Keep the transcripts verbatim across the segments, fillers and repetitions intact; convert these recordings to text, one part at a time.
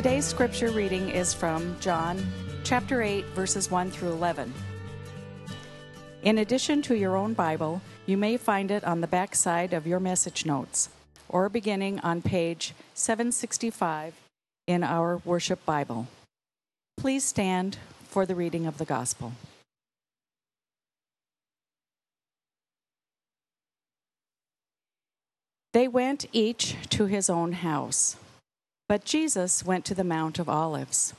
Today's scripture reading is from John chapter eight, verses one through eleven. In addition to your own Bible, you may find it on the back side of your message notes, or beginning on page seven sixty-five in our worship Bible. Please stand for the reading of the gospel. They went each to his own house, but Jesus went to the Mount of Olives.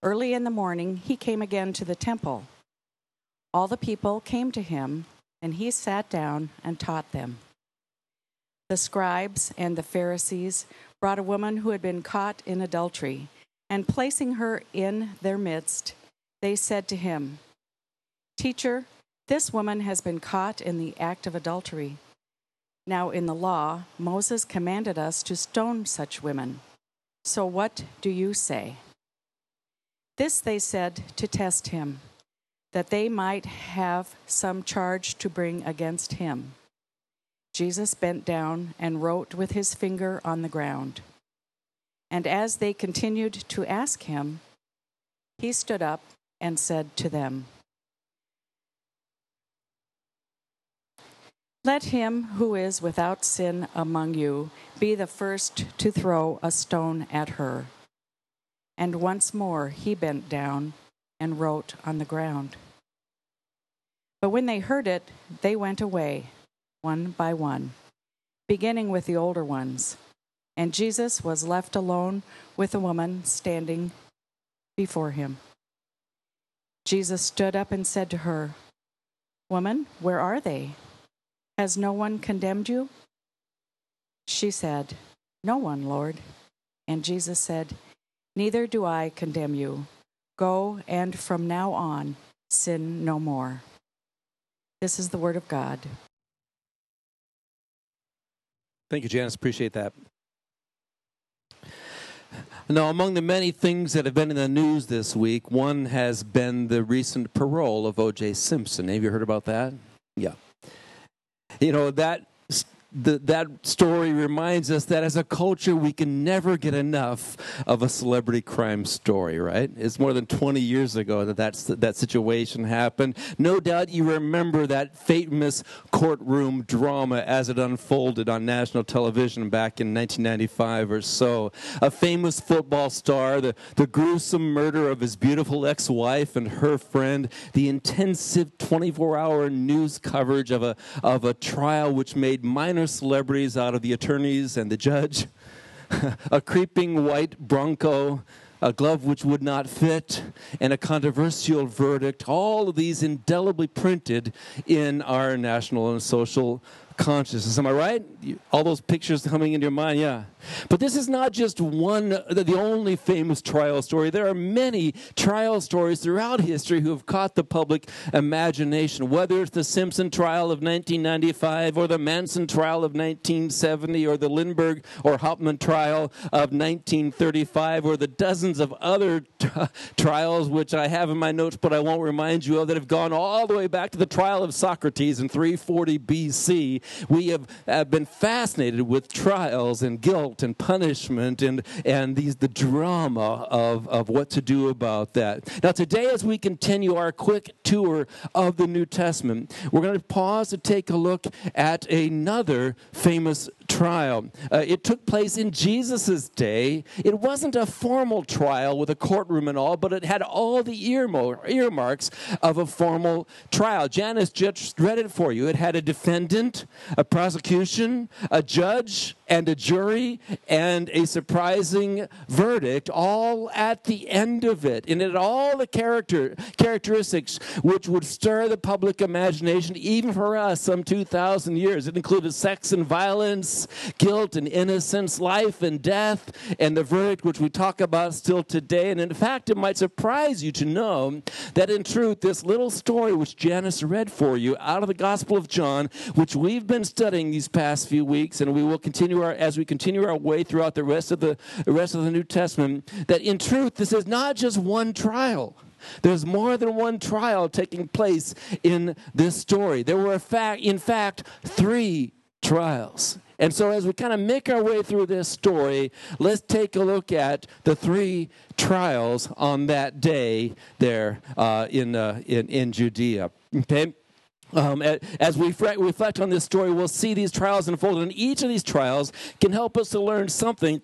Early in the morning, he came again to the temple. All the people came to him, and he sat down and taught them. The scribes and the Pharisees brought a woman who had been caught in adultery, and placing her in their midst, they said to him, "Teacher, this woman has been caught in the act of adultery. Now in the law, Moses commanded us to stone such women. So what do you say?" This they said to test him, that they might have some charge to bring against him. Jesus bent down and wrote with his finger on the ground. And as they continued to ask him, he stood up and said to them, "Let him who is without sin among you be the first to throw a stone at her." And once more he bent down and wrote on the ground. But when they heard it, they went away, one by one, beginning with the older ones. And Jesus was left alone with a woman standing before him. Jesus stood up and said to her, "Woman, where are they? Has no one condemned you?" She said, "No one, Lord." And Jesus said, "Neither do I condemn you. Go, and from now on, sin no more." This is the word of God. Thank you, Janice. Appreciate that. Now, among the many things that have been in the news this week, one has been the recent parole of O J Simpson. Have you heard about that? Yeah. You know, that the, that story reminds us that as a culture, we can never get enough of a celebrity crime story, right? It's more than twenty years ago that that's, that situation happened. No doubt you remember that famous courtroom drama as it unfolded on national television back in nineteen ninety-five or so. A famous football star, the, the gruesome murder of his beautiful ex-wife and her friend, the intensive twenty-four hour news coverage of a, of a trial which made minor celebrities out of the attorneys and the judge, a creeping white Bronco, a glove which would not fit, and a controversial verdict, all of these indelibly printed in our national and social consciousness. Am I right? All those pictures coming into your mind, yeah. But this is not just one, the only famous trial story. There are many trial stories throughout history who have caught the public imagination, whether it's the Simpson trial of nineteen ninety-five or the Manson trial of nineteen seventy or the Lindbergh or Hauptmann trial of nineteen thirty-five or the dozens of other t- trials, which I have in my notes but I won't remind you of, that have gone all the way back to the trial of Socrates in three forty B C We have, have been fascinated with trials and guilt and punishment and, and these the drama of, of what to do about that. Now today, as we continue our quick tour of the New Testament, we're going to pause to take a look at another famous trial. Uh, it took place in Jesus' day. It wasn't a formal trial with a courtroom and all, but it had all the earmo- earmarks of a formal trial. Janice just read it for you. It had a defendant, a prosecution, a judge, and a jury, and a surprising verdict, all at the end of it. And it had all the character characteristics which would stir the public imagination, even for us, some two thousand years. It included sex and violence, guilt and innocence, life and death, and the verdict which we talk about still today. And in fact, it might surprise you to know that in truth, this little story which Janice read for you out of the Gospel of John, which we've been studying these past few weeks, and we will continue our, as we continue our way throughout the rest of the, the rest of the New Testament, that in truth, this is not just one trial. There's more than one trial taking place in this story. There were, a fact, in fact, three trials. And so as we kind of make our way through this story, let's take a look at the three trials on that day there uh, in, uh, in in Judea. Okay? Um, as we reflect on this story, we'll see these trials unfolded, and each of these trials can help us to learn something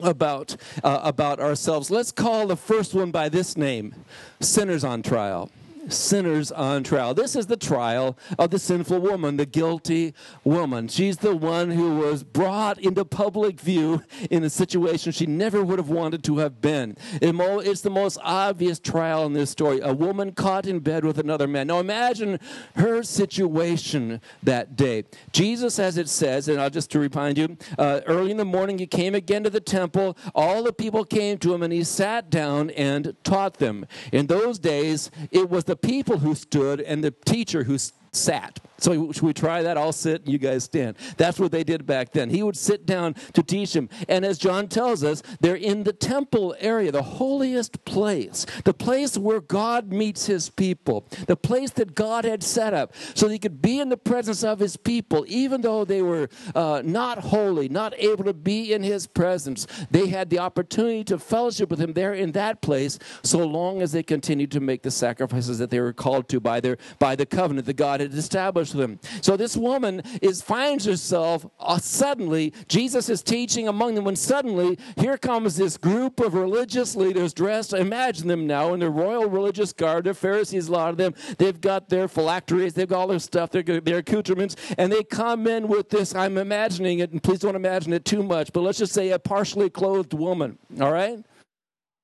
about uh, about ourselves. Let's call the first one by this name: sinners on trial. Sinners on trial. This is the trial of the sinful woman, the guilty woman. She's the one who was brought into public view in a situation she never would have wanted to have been. It's the most obvious trial in this story. A woman caught in bed with another man. Now imagine her situation that day. Jesus, as it says, and I'll just to remind you, uh, early in the morning he came again to the temple. All the people came to him, and he sat down and taught them. In those days, it was the people who stood and the teacher who sat. So should we try that? I'll sit and you guys stand. That's what they did back then. He would sit down to teach him. And as John tells us, they're in the temple area, the holiest place, the place where God meets his people, the place that God had set up so he could be in the presence of his people. Even though they were uh, not holy, not able to be in his presence, they had the opportunity to fellowship with him there in that place so long as they continued to make the sacrifices that they were called to by their by the covenant that God had established them. So this woman is finds herself uh, suddenly, Jesus is teaching among them, when suddenly here comes this group of religious leaders dressed, imagine them now, in their royal religious garb. They're Pharisees, a lot of them. They've got their phylacteries, they've got all their stuff, their, their accoutrements, and they come in with this, I'm imagining it, and please don't imagine it too much, but let's just say a partially clothed woman, all right?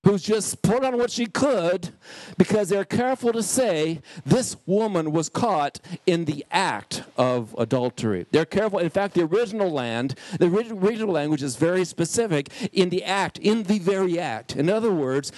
Who's just put on what she could, because they're careful to say this woman was caught in the act of adultery. They're careful. In fact, the original land, the original language is very specific in the act, in the very act. In other words,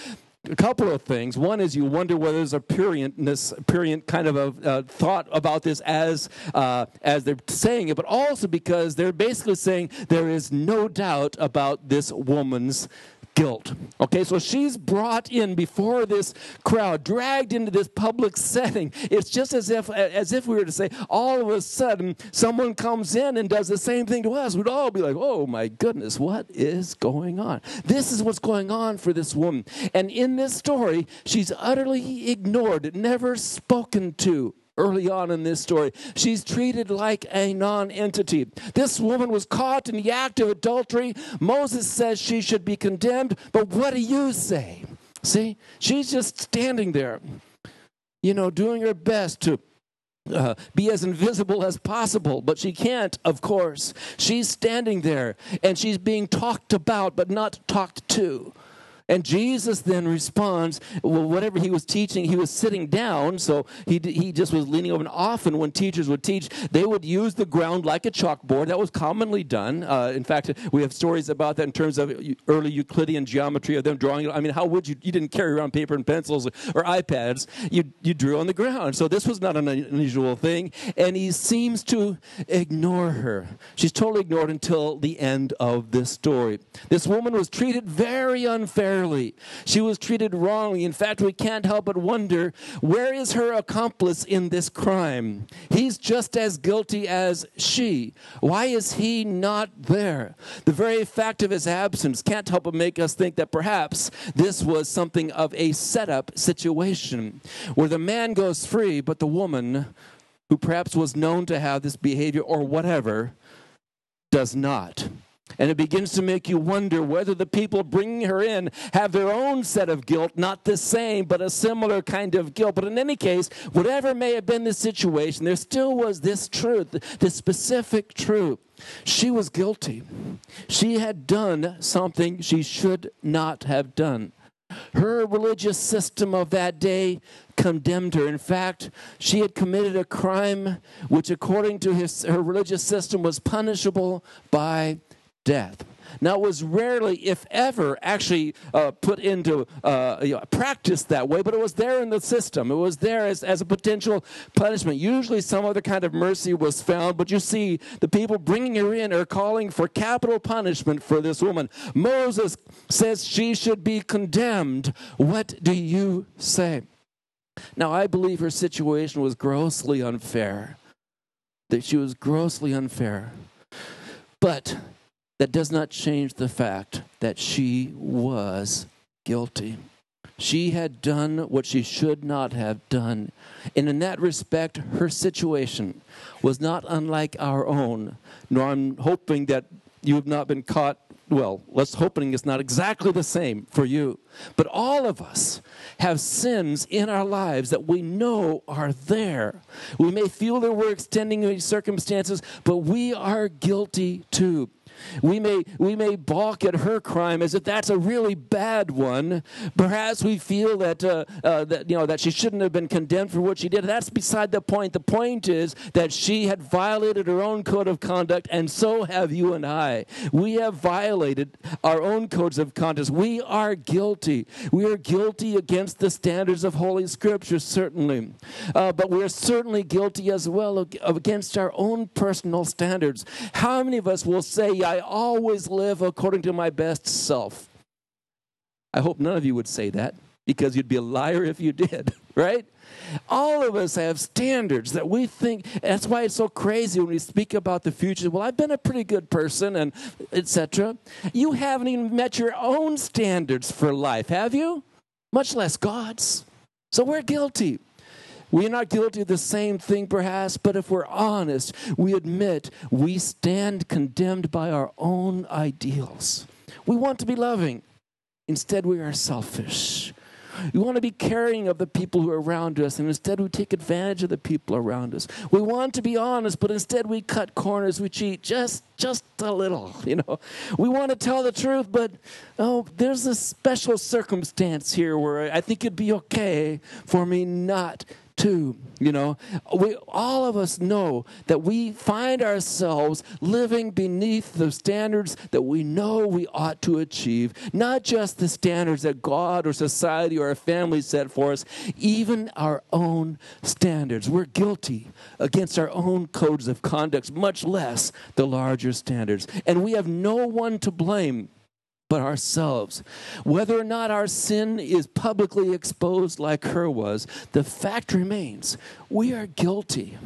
a couple of things. One is you wonder whether there's a prurientness, prurient kind of a uh, thought about this as uh, as they're saying it, but also because they're basically saying there is no doubt about this woman's guilt. Okay, so she's brought in before this crowd, dragged into this public setting. It's just as if as if we were to say, all of a sudden, someone comes in and does the same thing to us. We'd all be like, oh my goodness, what is going on? This is what's going on for this woman. And in this story, she's utterly ignored, never spoken to. Early on in this story, she's treated like a non-entity. This woman was caught in the act of adultery. Moses says she should be condemned, but what do you say? See, she's just standing there, you know, doing her best to Uh, be as invisible as possible, but she can't, of course. She's standing there, and she's being talked about, but not talked to. And Jesus then responds, well, whatever he was teaching, he was sitting down, so he he just was leaning over. And often when teachers would teach, they would use the ground like a chalkboard. That was commonly done. Uh, in fact, we have stories about that in terms of early Euclidean geometry, of them drawing. I mean, how would you? You didn't carry around paper and pencils or, or iPads. You, you drew on the ground. So this was not an unusual thing. And he seems to ignore her. She's totally ignored until the end of this story. This woman was treated very unfairly. She was treated wrongly. In fact, we can't help but wonder, where is her accomplice in this crime? He's just as guilty as she. Why is he not there? The very fact of his absence can't help but make us think that perhaps this was something of a setup situation where the man goes free, but the woman, who perhaps was known to have this behavior or whatever, does not. And it begins to make you wonder whether the people bringing her in have their own set of guilt, not the same, but a similar kind of guilt. But in any case, whatever may have been the situation, there still was this truth, this specific truth. She was guilty. She had done something she should not have done. Her religious system of that day condemned her. In fact, she had committed a crime which, according to his, her religious system, was punishable by death. Now, it was rarely, if ever, actually uh, put into uh, you know, practice that way, but it was there in the system. It was there as, as a potential punishment. Usually some other kind of mercy was found, but you see, the people bringing her in are calling for capital punishment for this woman. Moses says she should be condemned. What do you say? Now, I believe her situation was grossly unfair. That she was grossly unfair. But that does not change the fact that she was guilty. She had done what she should not have done. And in that respect, her situation was not unlike our own. Nor I'm hoping that you have not been caught. Well, let's hoping it's not exactly the same for you. But all of us have sins in our lives that we know are there. We may feel that we're extending these circumstances, but we are guilty too. We may we may balk at her crime as if that's a really bad one. Perhaps we feel that uh, uh, that you know that she shouldn't have been condemned for what she did. That's beside the point. The point is that she had violated her own code of conduct, and so have you and I. We have violated our own codes of conduct. We are guilty. We are guilty against the standards of Holy Scripture, certainly, uh, but we are certainly guilty as well against our own personal standards. How many of us will say, I always live according to my best self? I hope none of you would say that, because you'd be a liar if you did, right? All of us have standards that we think, that's why it's so crazy when we speak about the future. Well, I've been a pretty good person, and et cetera. You haven't even met your own standards for life, have you? Much less God's. So we're guilty. We're not guilty of the same thing, perhaps, but if we're honest, we admit we stand condemned by our own ideals. We want to be loving. Instead, we are selfish. We want to be caring of the people who are around us, and instead we take advantage of the people around us. We want to be honest, but instead we cut corners, we cheat just just a little, you know. We want to tell the truth, but, oh, there's a special circumstance here where I think it'd be okay for me not to, you know. We, all of us know that we find ourselves living beneath the standards that we know we ought to achieve, not just the standards that God or society or our family set for us, even our own standards. We're guilty against our own codes of conduct, much less the larger standards. And we have no one to blame but ourselves. Whether or not our sin is publicly exposed like her was, the fact remains, we are guilty.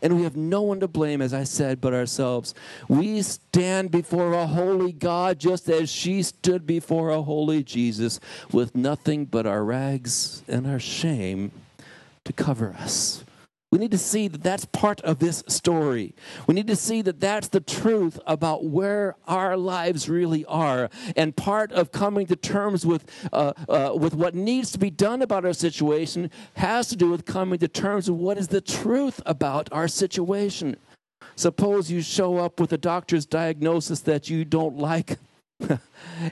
And we have no one to blame, as I said, but ourselves. We stand before a holy God just as she stood before a holy Jesus, with nothing but our rags and our shame to cover us. We need to see that that's part of this story. We need to see that that's the truth about where our lives really are. And part of coming to terms with uh, uh, with what needs to be done about our situation has to do with coming to terms with what is the truth about our situation. Suppose you show up with a doctor's diagnosis that you don't like.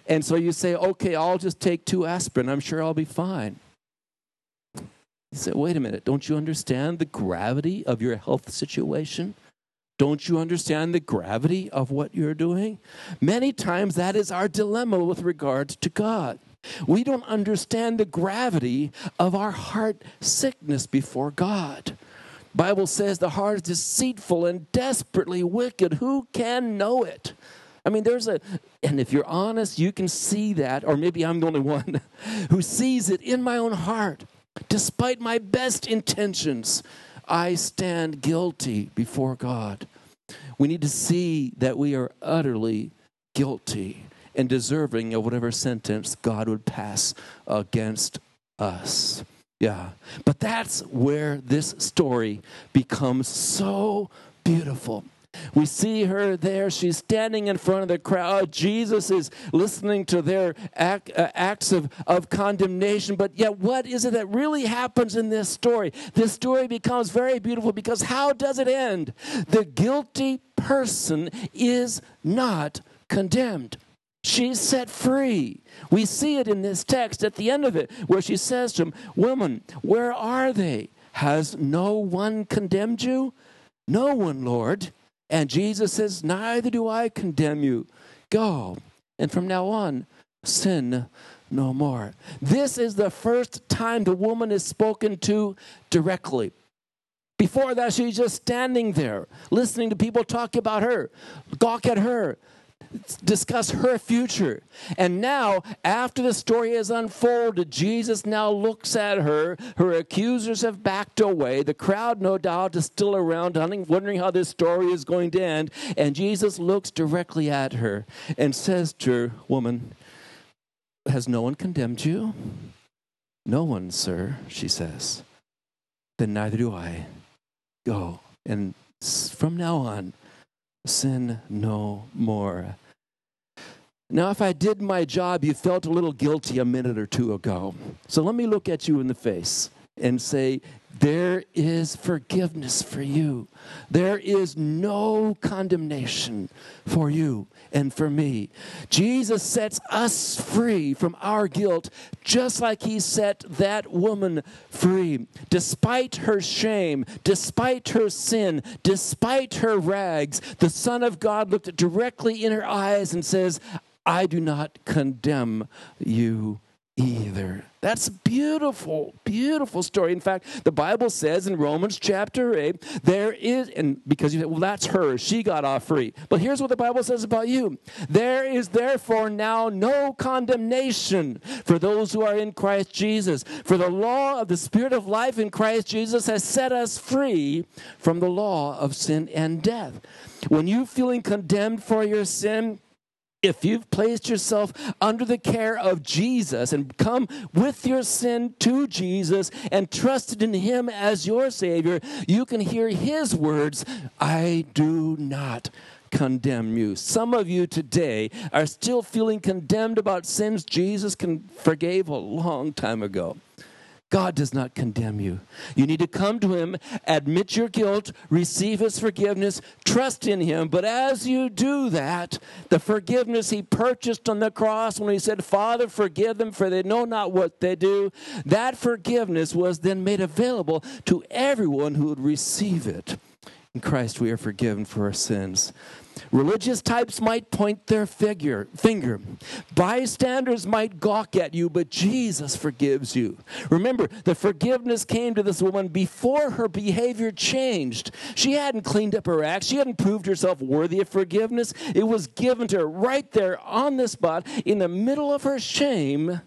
And so you say, okay, I'll just take two aspirin. I'm sure I'll be fine. He said, wait a minute, don't you understand the gravity of your health situation? Don't you understand the gravity of what you're doing? Many times that is our dilemma with regard to God. We don't understand the gravity of our heart sickness before God. The Bible says the heart is deceitful and desperately wicked. Who can know it? I mean, there's a, and if you're honest, you can see that, or maybe I'm the only one who sees it in my own heart. Despite my best intentions, I stand guilty before God. We need to see that we are utterly guilty and deserving of whatever sentence God would pass against us. Yeah. But that's where this story becomes so beautiful. We see her there. She's standing in front of the crowd. Jesus is listening to their act, uh, acts of, of condemnation. But yet, what is it that really happens in this story? This story becomes very beautiful, because how does it end? The guilty person is not condemned. She's set free. We see it in this text at the end of it, where she says to him, "Woman, where are they? Has no one condemned you?" "No one, Lord." And Jesus says, "Neither do I condemn you. Go, and from now on, sin no more." This is the first time the woman is spoken to directly. Before that, she's just standing there, listening to people talk about her, gawk at her. discuss her future. And now, after the story is unfolded, Jesus now looks at her. Her accusers have backed away. The crowd, no doubt, is still around, wondering how this story is going to end. And Jesus looks directly at her and says to her, "Woman, has no one condemned you?" "No one, sir," she says. "Then neither do I. Go, and from now on, sin no more." Now, if I did my job, you felt a little guilty a minute or two ago. So let me look at you in the face and say, there is forgiveness for you. There is no condemnation for you and for me. Jesus sets us free from our guilt, just like he set that woman free. Despite her shame, despite her sin, despite her rags, the Son of God looked directly in her eyes and says, "I do not condemn you either." That's a beautiful, beautiful story. In fact, the Bible says in Romans chapter eight, there is, and because you say, well, that's her, she got off free. But here's what the Bible says about you. There is therefore now no condemnation for those who are in Christ Jesus. For the law of the Spirit of life in Christ Jesus has set us free from the law of sin and death. When you're feeling condemned for your sin, if you've placed yourself under the care of Jesus and come with your sin to Jesus and trusted in him as your Savior, you can hear his words, "I do not condemn you." Some of you today are still feeling condemned about sins Jesus forgave a long time ago. God does not condemn you. You need to come to him, admit your guilt, receive his forgiveness, trust in him. But as you do that, the forgiveness he purchased on the cross when he said, "Father, forgive them, for they know not what they do," that forgiveness was then made available to everyone who would receive it. In Christ, we are forgiven for our sins. Religious types might point their figure, finger. Bystanders might gawk at you, but Jesus forgives you. Remember, the forgiveness came to this woman before her behavior changed. She hadn't cleaned up her acts. She hadn't proved herself worthy of forgiveness. It was given to her right there on the spot in the middle of her shame.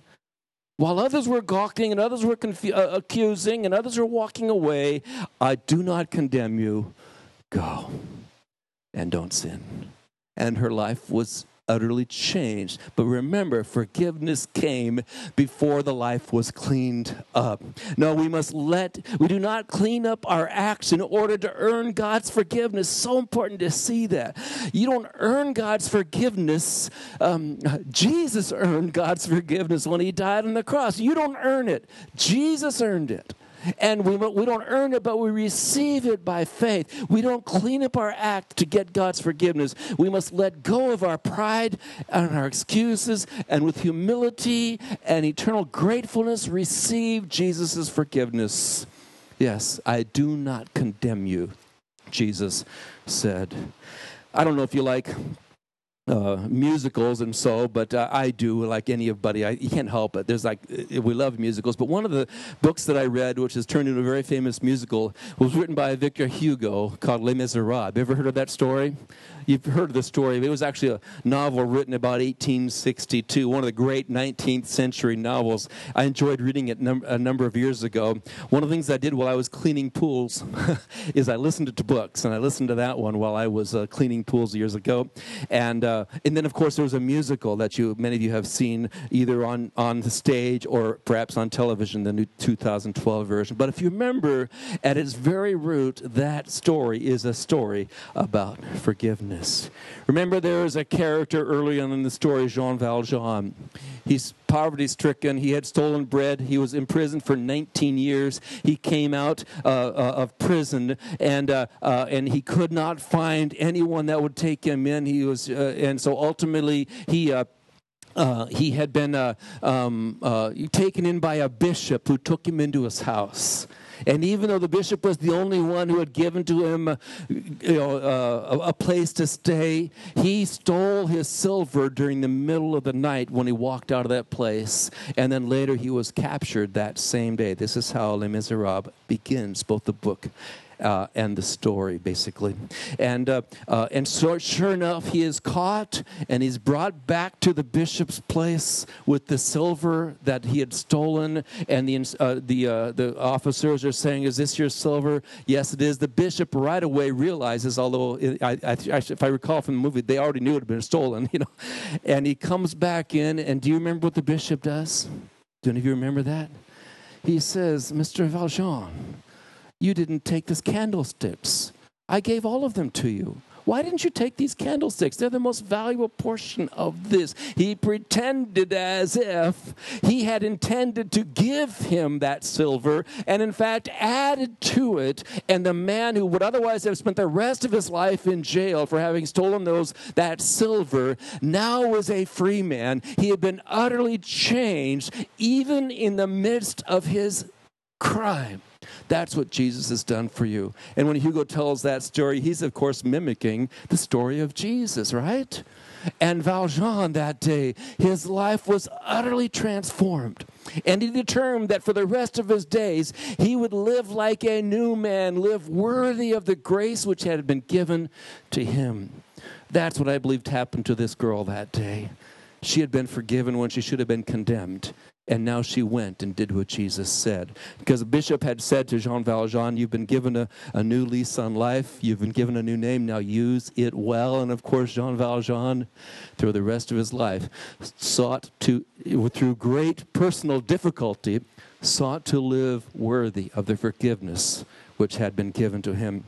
While others were gawking and others were confu- uh, accusing and others were walking away, "I do not condemn you. Go and don't sin." And her life was utterly changed. But remember, forgiveness came before the life was cleaned up. No, we must let, we do not clean up our acts in order to earn God's forgiveness. So important to see that. You don't earn God's forgiveness. Um, Jesus earned God's forgiveness when he died on the cross. You don't earn it. Jesus earned it. And we we don't earn it, but we receive it by faith. We don't clean up our act to get God's forgiveness. We must let go of our pride and our excuses, and with humility and eternal gratefulness, receive Jesus' forgiveness. Yes, "I do not condemn you," Jesus said. I don't know if you like Uh, musicals and so, but uh, I do, like anybody. I, you can't help it. There's like, we love musicals. But one of the books that I read, which has turned into a very famous musical, was written by Victor Hugo called Les Misérables. Ever heard of that story? You've heard of the story. It was actually a novel written about eighteen sixty-two, one of the great nineteenth century novels. I enjoyed reading it num- a number of years ago. One of the things I did while I was cleaning pools is I listened to books, and I listened to that one while I was uh, cleaning pools years ago. And uh, and then, of course, there was a musical that you many of you have seen either on, on the stage or perhaps on television, the new two thousand twelve version. But if you remember, at its very root, that story is a story about forgiveness. Remember, there is a character early on in the story, Jean Valjean. He's poverty-stricken. He had stolen bread. He was imprisoned for nineteen years. He came out uh, uh, of prison, and uh, uh, and he could not find anyone that would take him in. He was, uh, and so ultimately he. Uh, Uh, he had been uh, um, uh, taken in by a bishop who took him into his house. And even though the bishop was the only one who had given to him uh, you know, uh, a place to stay, he stole his silver during the middle of the night when he walked out of that place. And then later he was captured that same day. This is how Les Miserables begins, both the book uh, and the story, basically. And uh, uh, and so sure enough, he is caught, and he's brought back to the bishop's place with the silver that he had stolen. And the uh, the uh, the officers are saying, "Is this your silver?" "Yes, it is." The bishop right away realizes, although it, I, I, if I recall from the movie, they already knew it had been stolen, you know. And he comes back in, and do you remember what the bishop does? Do any of you remember that? He says, "Mister Valjean, you didn't take these candlesticks. I gave all of them to you. Why didn't you take these candlesticks? They're the most valuable portion of this." He pretended as if he had intended to give him that silver and, in fact, added to it. And the man who would otherwise have spent the rest of his life in jail for having stolen those that silver now was a free man. He had been utterly changed even in the midst of his crime. That's what Jesus has done for you. And when Hugo tells that story, he's, of course, mimicking the story of Jesus, right? And Valjean that day, his life was utterly transformed. And he determined that for the rest of his days, he would live like a new man, live worthy of the grace which had been given to him. That's what I believed happened to this girl that day. She had been forgiven when she should have been condemned. And now she went and did what Jesus said. Because the bishop had said to Jean Valjean, "You've been given a, a new lease on life. You've been given a new name. Now use it well." And of course, Jean Valjean, through the rest of his life, sought to, through great personal difficulty, sought to live worthy of the forgiveness which had been given to him.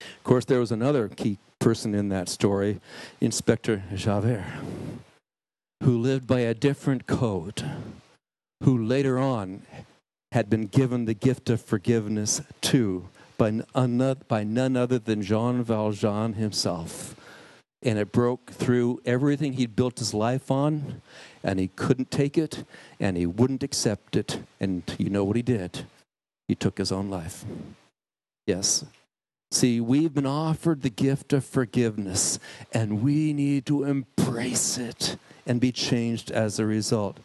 Of course, there was another key person in that story, Inspector Javert, who lived by a different code, who later on had been given the gift of forgiveness to by, by none other than Jean Valjean himself. And it broke through everything he'd built his life on, and he couldn't take it, and he wouldn't accept it. And you know what he did? He took his own life. Yes. See, we've been offered the gift of forgiveness, and we need to embrace it and be changed as a result.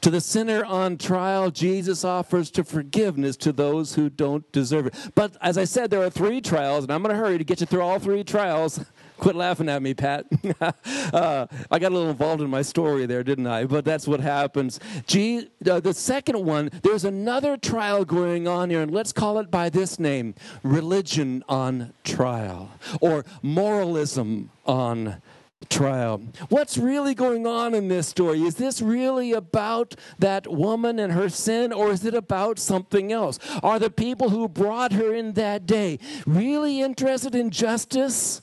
To the sinner on trial, Jesus offers to forgiveness to those who don't deserve it. But as I said, there are three trials, and I'm going to hurry to get you through all three trials. Quit laughing at me, Pat. uh, I got a little involved in my story there, didn't I? But that's what happens. Gee, uh, the second one, there's another trial going on here, and let's call it by this name, religion on trial, or moralism on trial. Trial. What's really going on in this story? Is this really about that woman and her sin, or is it about something else? Are the people who brought her in that day really interested in justice?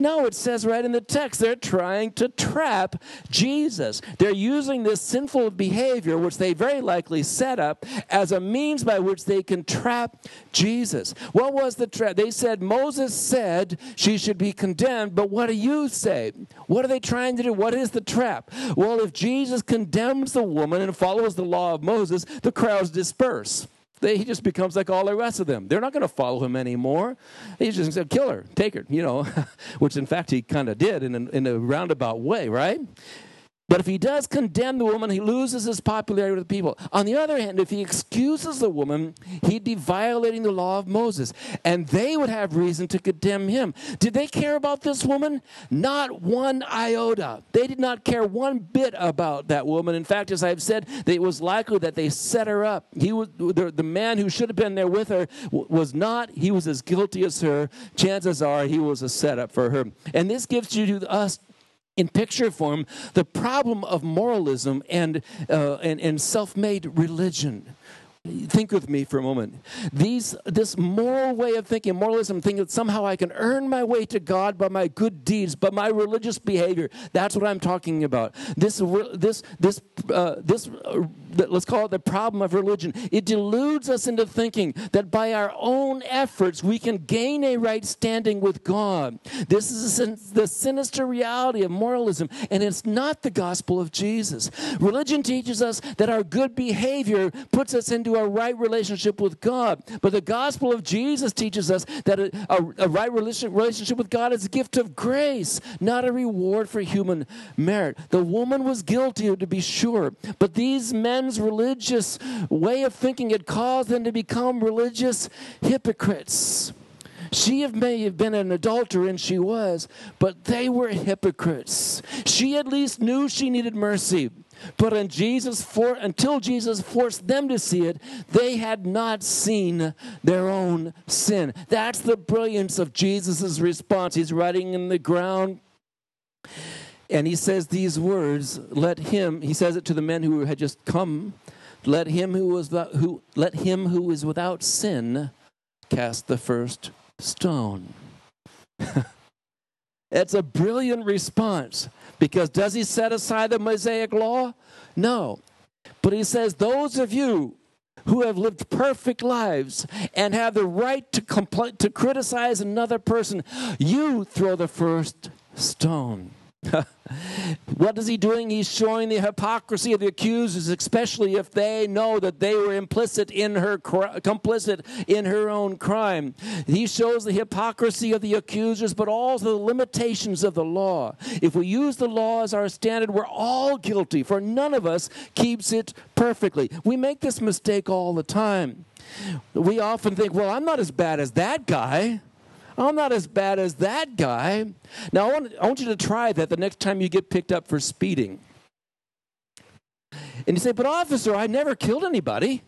No, it says right in the text, they're trying to trap Jesus. They're using this sinful behavior, which they very likely set up, as a means by which they can trap Jesus. What was the trap? They said, "Moses said she should be condemned, but what do you say?" What are they trying to do? What is the trap? Well, if Jesus condemns the woman and follows the law of Moses, the crowds disperse. They, he just becomes like all the rest of them. They're not going to follow him anymore. He's just going to kill her, take her, you know, which in fact he kind of did in a, in a roundabout way, right? But if he does condemn the woman, he loses his popularity with the people. On the other hand, if he excuses the woman, he'd be violating the law of Moses, and they would have reason to condemn him. Did they care about this woman? Not one iota. They did not care one bit about that woman. In fact, as I've said, it was likely that they set her up. He was, the, the man who should have been there with her was not. He was as guilty as her. Chances are he was a setup for her. And this gives you to us, in picture form, the problem of moralism and, uh, and, and self-made religion. Think with me for a moment. These, this moral way of thinking, moralism, thinking that somehow I can earn my way to God by my good deeds, by my religious behavior. That's what I'm talking about. This, this, this, uh, this. Uh, let's call it the problem of religion. It deludes us into thinking that by our own efforts we can gain a right standing with God. This is the sinister reality of moralism, and it's not the gospel of Jesus. Religion teaches us that our good behavior puts us into a right relationship with God. But the gospel of Jesus teaches us that a, a, a right relationship with God is a gift of grace, not a reward for human merit. The woman was guilty, to be sure, but these men's religious way of thinking had caused them to become religious hypocrites. She may have been an adulterer, and she was, but they were hypocrites. She at least knew she needed mercy. But in Jesus for, until Jesus forced them to see it, they had not seen their own sin. That's the brilliance of Jesus' response. He's writing in the ground, and he says these words, let him, he says it to the men who had just come, let him who was who let him who is without sin cast the first stone. It's a brilliant response. Because does he set aside the Mosaic law? No. But he says, those of you who have lived perfect lives and have the right to compl- to criticize another person, you throw the first stone. What is he doing? He's showing the hypocrisy of the accusers, especially if they know that they were implicit in her cr- complicit in her own crime. He shows the hypocrisy of the accusers, but also the limitations of the law. If we use the law as our standard, we're all guilty, for none of us keeps it perfectly. We make this mistake all the time. We often think, well, I'm not as bad as that guy. I'm not as bad as that guy. Now, I want, I want you to try that the next time you get picked up for speeding. And you say, but officer, I never killed anybody.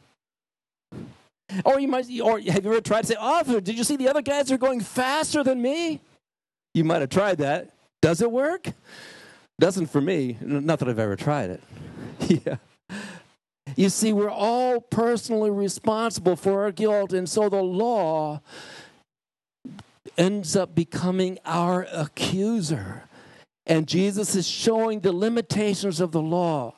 Or you might, or have you ever tried to say, officer, did you see the other guys are going faster than me? You might have tried that. Does it work? Doesn't for me. Not that I've ever tried it. Yeah. You see, we're all personally responsible for our guilt, and so the law ends up becoming our accuser. And Jesus is showing the limitations of the law.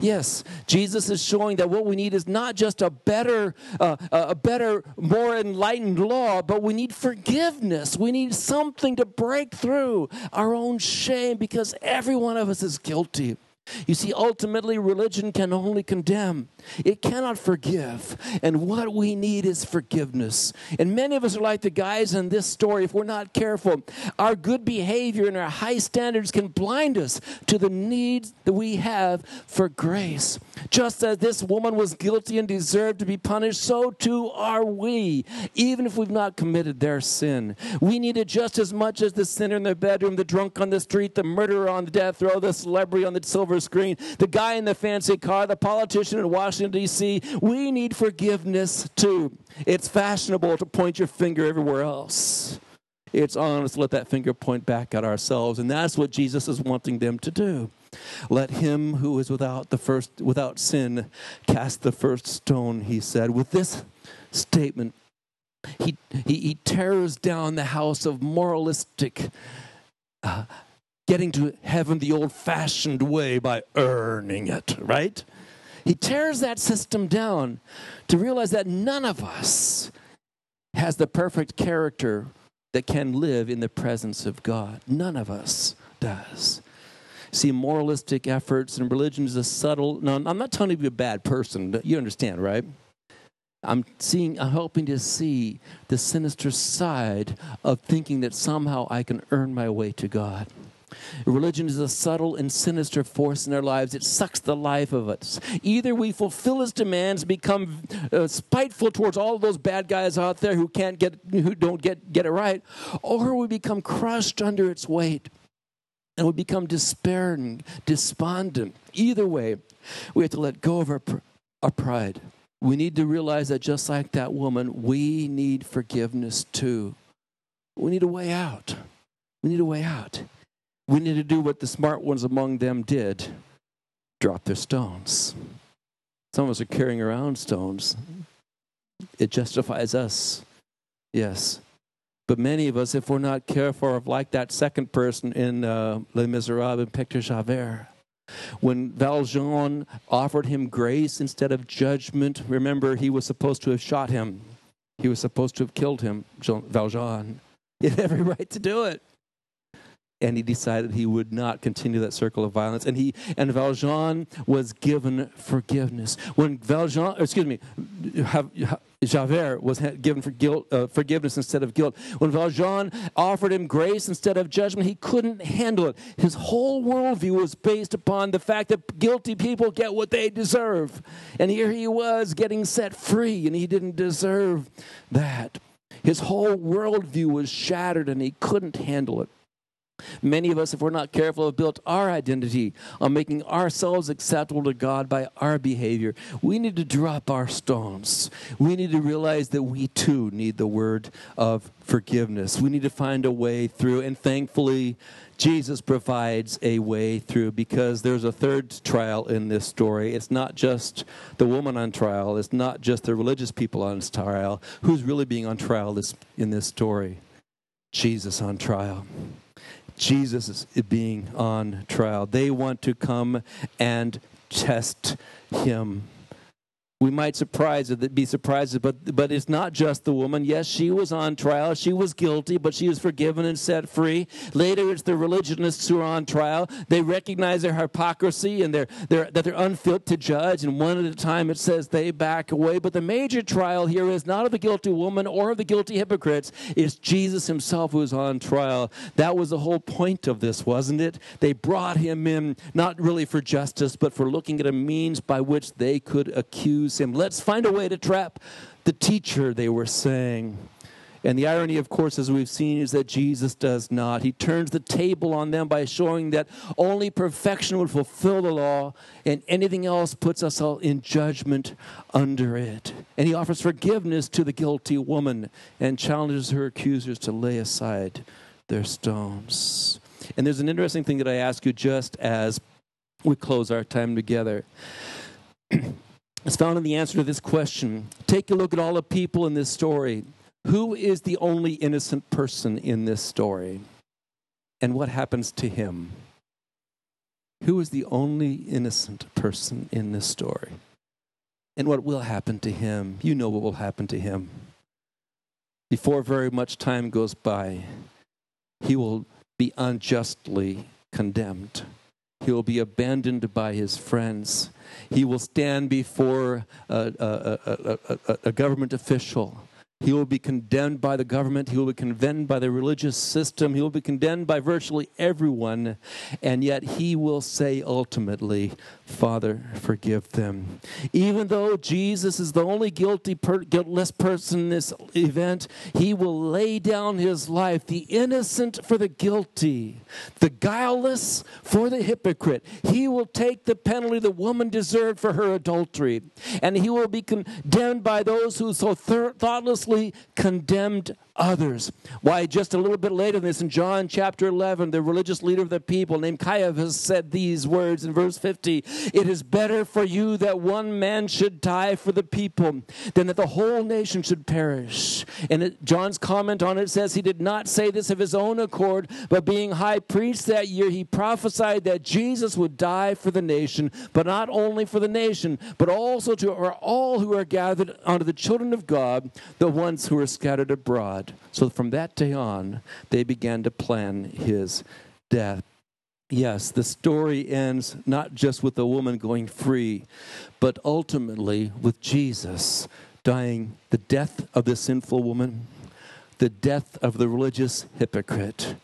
Yes, Jesus is showing that what we need is not just a better, uh, a better, more enlightened law, but we need forgiveness. We need something to break through our own shame, because every one of us is guilty. You see, ultimately, religion can only condemn. It cannot forgive. And what we need is forgiveness. And many of us are like the guys in this story if we're not careful. Our good behavior and our high standards can blind us to the need that we have for grace. Just as this woman was guilty and deserved to be punished, so too are we, even if we've not committed their sin. We need it just as much as the sinner in the bedroom, the drunk on the street, the murderer on the death row, the celebrity on the silver screen, the guy in the fancy car, the politician in Washington, D C We need forgiveness too. It's fashionable to point your finger everywhere else. It's honest to let that finger point back at ourselves, and that's what Jesus is wanting them to do. Let him who is without the first, without sin cast the first stone, he said. With this statement, he he, he tears down the house of moralistic uh, getting to heaven the old-fashioned way by earning it, right? He tears that system down to realize that none of us has the perfect character that can live in the presence of God. None of us does. See, moralistic efforts and religion is a subtle... No, I'm not telling you to be a bad person, but you understand, right? I'm seeing, I'm hoping to see the sinister side of thinking that somehow I can earn my way to God. Religion is a subtle and sinister force in our lives. It sucks the life of us. Either we fulfill its demands, become uh, spiteful towards all those bad guys out there who can't get, who don't get, get it right, or we become crushed under its weight, and we become despairing, despondent. Either way, we have to let go of our, pr- our pride. We need to realize that just like that woman, we need forgiveness too. We need a way out. We need a way out. We need to do what the smart ones among them did, drop their stones. Some of us are carrying around stones. It justifies us, yes. But many of us, if we're not careful, are like that second person in uh, Les Misérables, Inspector Javert. When Valjean offered him grace instead of judgment, remember, he was supposed to have shot him. He was supposed to have killed him, Jean Valjean. He had every right to do it. And he decided he would not continue that circle of violence. And he and Valjean was given forgiveness. When Valjean, excuse me, Javert was given for guilt, uh, forgiveness instead of guilt. When Valjean offered him grace instead of judgment, he couldn't handle it. His whole worldview was based upon the fact that guilty people get what they deserve. And here he was getting set free, and he didn't deserve that. His whole worldview was shattered and he couldn't handle it. Many of us, if we're not careful, have built our identity on making ourselves acceptable to God by our behavior. We need to drop our stones. We need to realize that we too need the word of forgiveness. We need to find a way through, and thankfully, Jesus provides a way through, because there's a third trial in this story. It's not just the woman on trial. It's not just the religious people on trial. Who's really being on trial this, in this story? Jesus on trial. Jesus is being on trial. They want to come and test him. We might surprise be surprised, but but it's not just the woman. Yes, she was on trial. She was guilty, but she was forgiven and set free. Later, it's the religionists who are on trial. They recognize their hypocrisy and their, their, that they're unfit to judge, and one at a time it says they back away. But the major trial here is not of the guilty woman or of the guilty hypocrites. It's Jesus himself who is on trial. That was the whole point of this, wasn't it? They brought him in, not really for justice, but for looking at a means by which they could accuse him. Let's find a way to trap the teacher, they were saying. And the irony, of course, as we've seen, is that Jesus does not. He turns the table on them by showing that only perfection would fulfill the law, and anything else puts us all in judgment under it. And he offers forgiveness to the guilty woman and challenges her accusers to lay aside their stones. And there's an interesting thing that I ask you just as we close our time together. It's found in the answer to this question. Take a look at all the people in this story. Who is the only innocent person in this story? And what happens to him? Who is the only innocent person in this story? And what will happen to him? You know what will happen to him. Before very much time goes by, he will be unjustly condemned. He will be abandoned by his friends. He will stand before a, a, a, a, a government official. He will be condemned by the government. He will be condemned by the religious system. He will be condemned by virtually everyone. And yet he will say ultimately, Father, forgive them. Even though Jesus is the only guilty, per- guiltless person in this event, he will lay down his life, the innocent for the guilty, the guileless for the hypocrite. He will take the penalty the woman deserved for her adultery. And he will be condemned by those who so thir- thoughtlessly condemned others. Why, just a little bit later than this, in John chapter eleven, the religious leader of the people named Caiaphas said these words in verse fifty, "It is better for you that one man should die for the people than that the whole nation should perish." And it, John's comment on it says he did not say this of his own accord, but being high priest that year, he prophesied that Jesus would die for the nation, but not only for the nation, but also to all who are gathered unto the children of God, the ones who are scattered abroad. So from that day on, they began to plan his death. Yes, the story ends not just with the woman going free, but ultimately with Jesus dying the death of the sinful woman, the death of the religious hypocrite.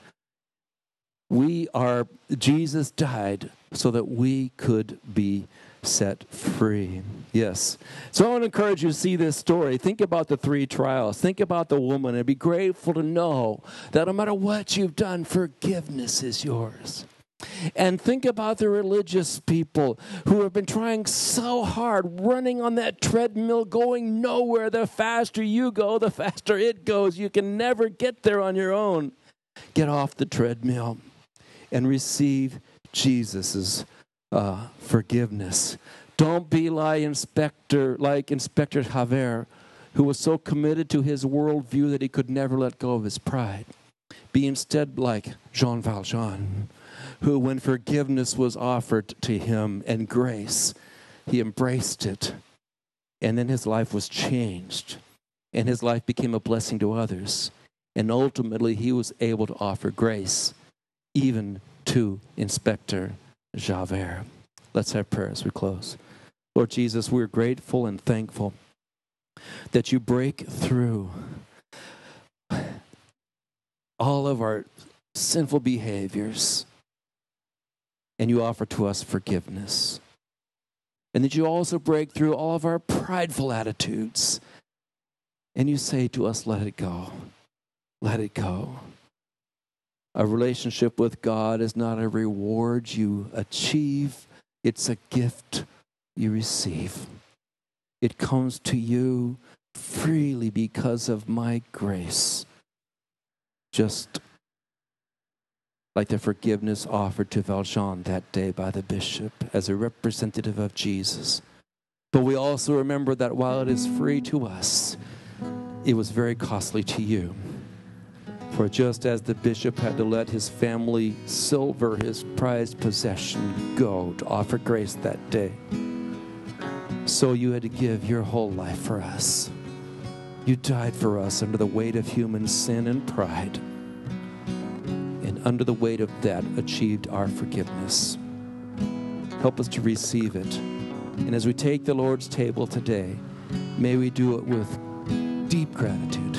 We are, Jesus died so that we could be set free. Yes. So I want to encourage you to see this story. Think about the three trials. Think about the woman, and be grateful to know that no matter what you've done, forgiveness is yours. And think about the religious people who have been trying so hard, running on that treadmill, going nowhere. The faster you go, the faster it goes. You can never get there on your own. Get off the treadmill and receive Jesus's Uh, forgiveness. Don't be like Inspector, like Inspector Javert, who was so committed to his worldview that he could never let go of his pride. Be instead like Jean Valjean, who, when forgiveness was offered to him and grace, he embraced it. And then his life was changed, and his life became a blessing to others. And ultimately, he was able to offer grace even to Inspector Javert. Let's have prayer as we close. Lord Jesus, we're grateful and thankful that you break through all of our sinful behaviors and you offer to us forgiveness. And that you also break through all of our prideful attitudes and you say to us, let it go. Let it go. A relationship with God is not a reward you achieve. It's a gift you receive. It comes to you freely because of my grace. Just like the forgiveness offered to Valjean that day by the bishop as a representative of Jesus. But we also remember that while it is free to us, it was very costly to you. For just as the bishop had to let his family silver, his prized possession, go to offer grace that day, so you had to give your whole life for us. You died for us under the weight of human sin and pride. And under the weight of that achieved our forgiveness. Help us to receive it. And as we take the Lord's table today, may we do it with deep gratitude.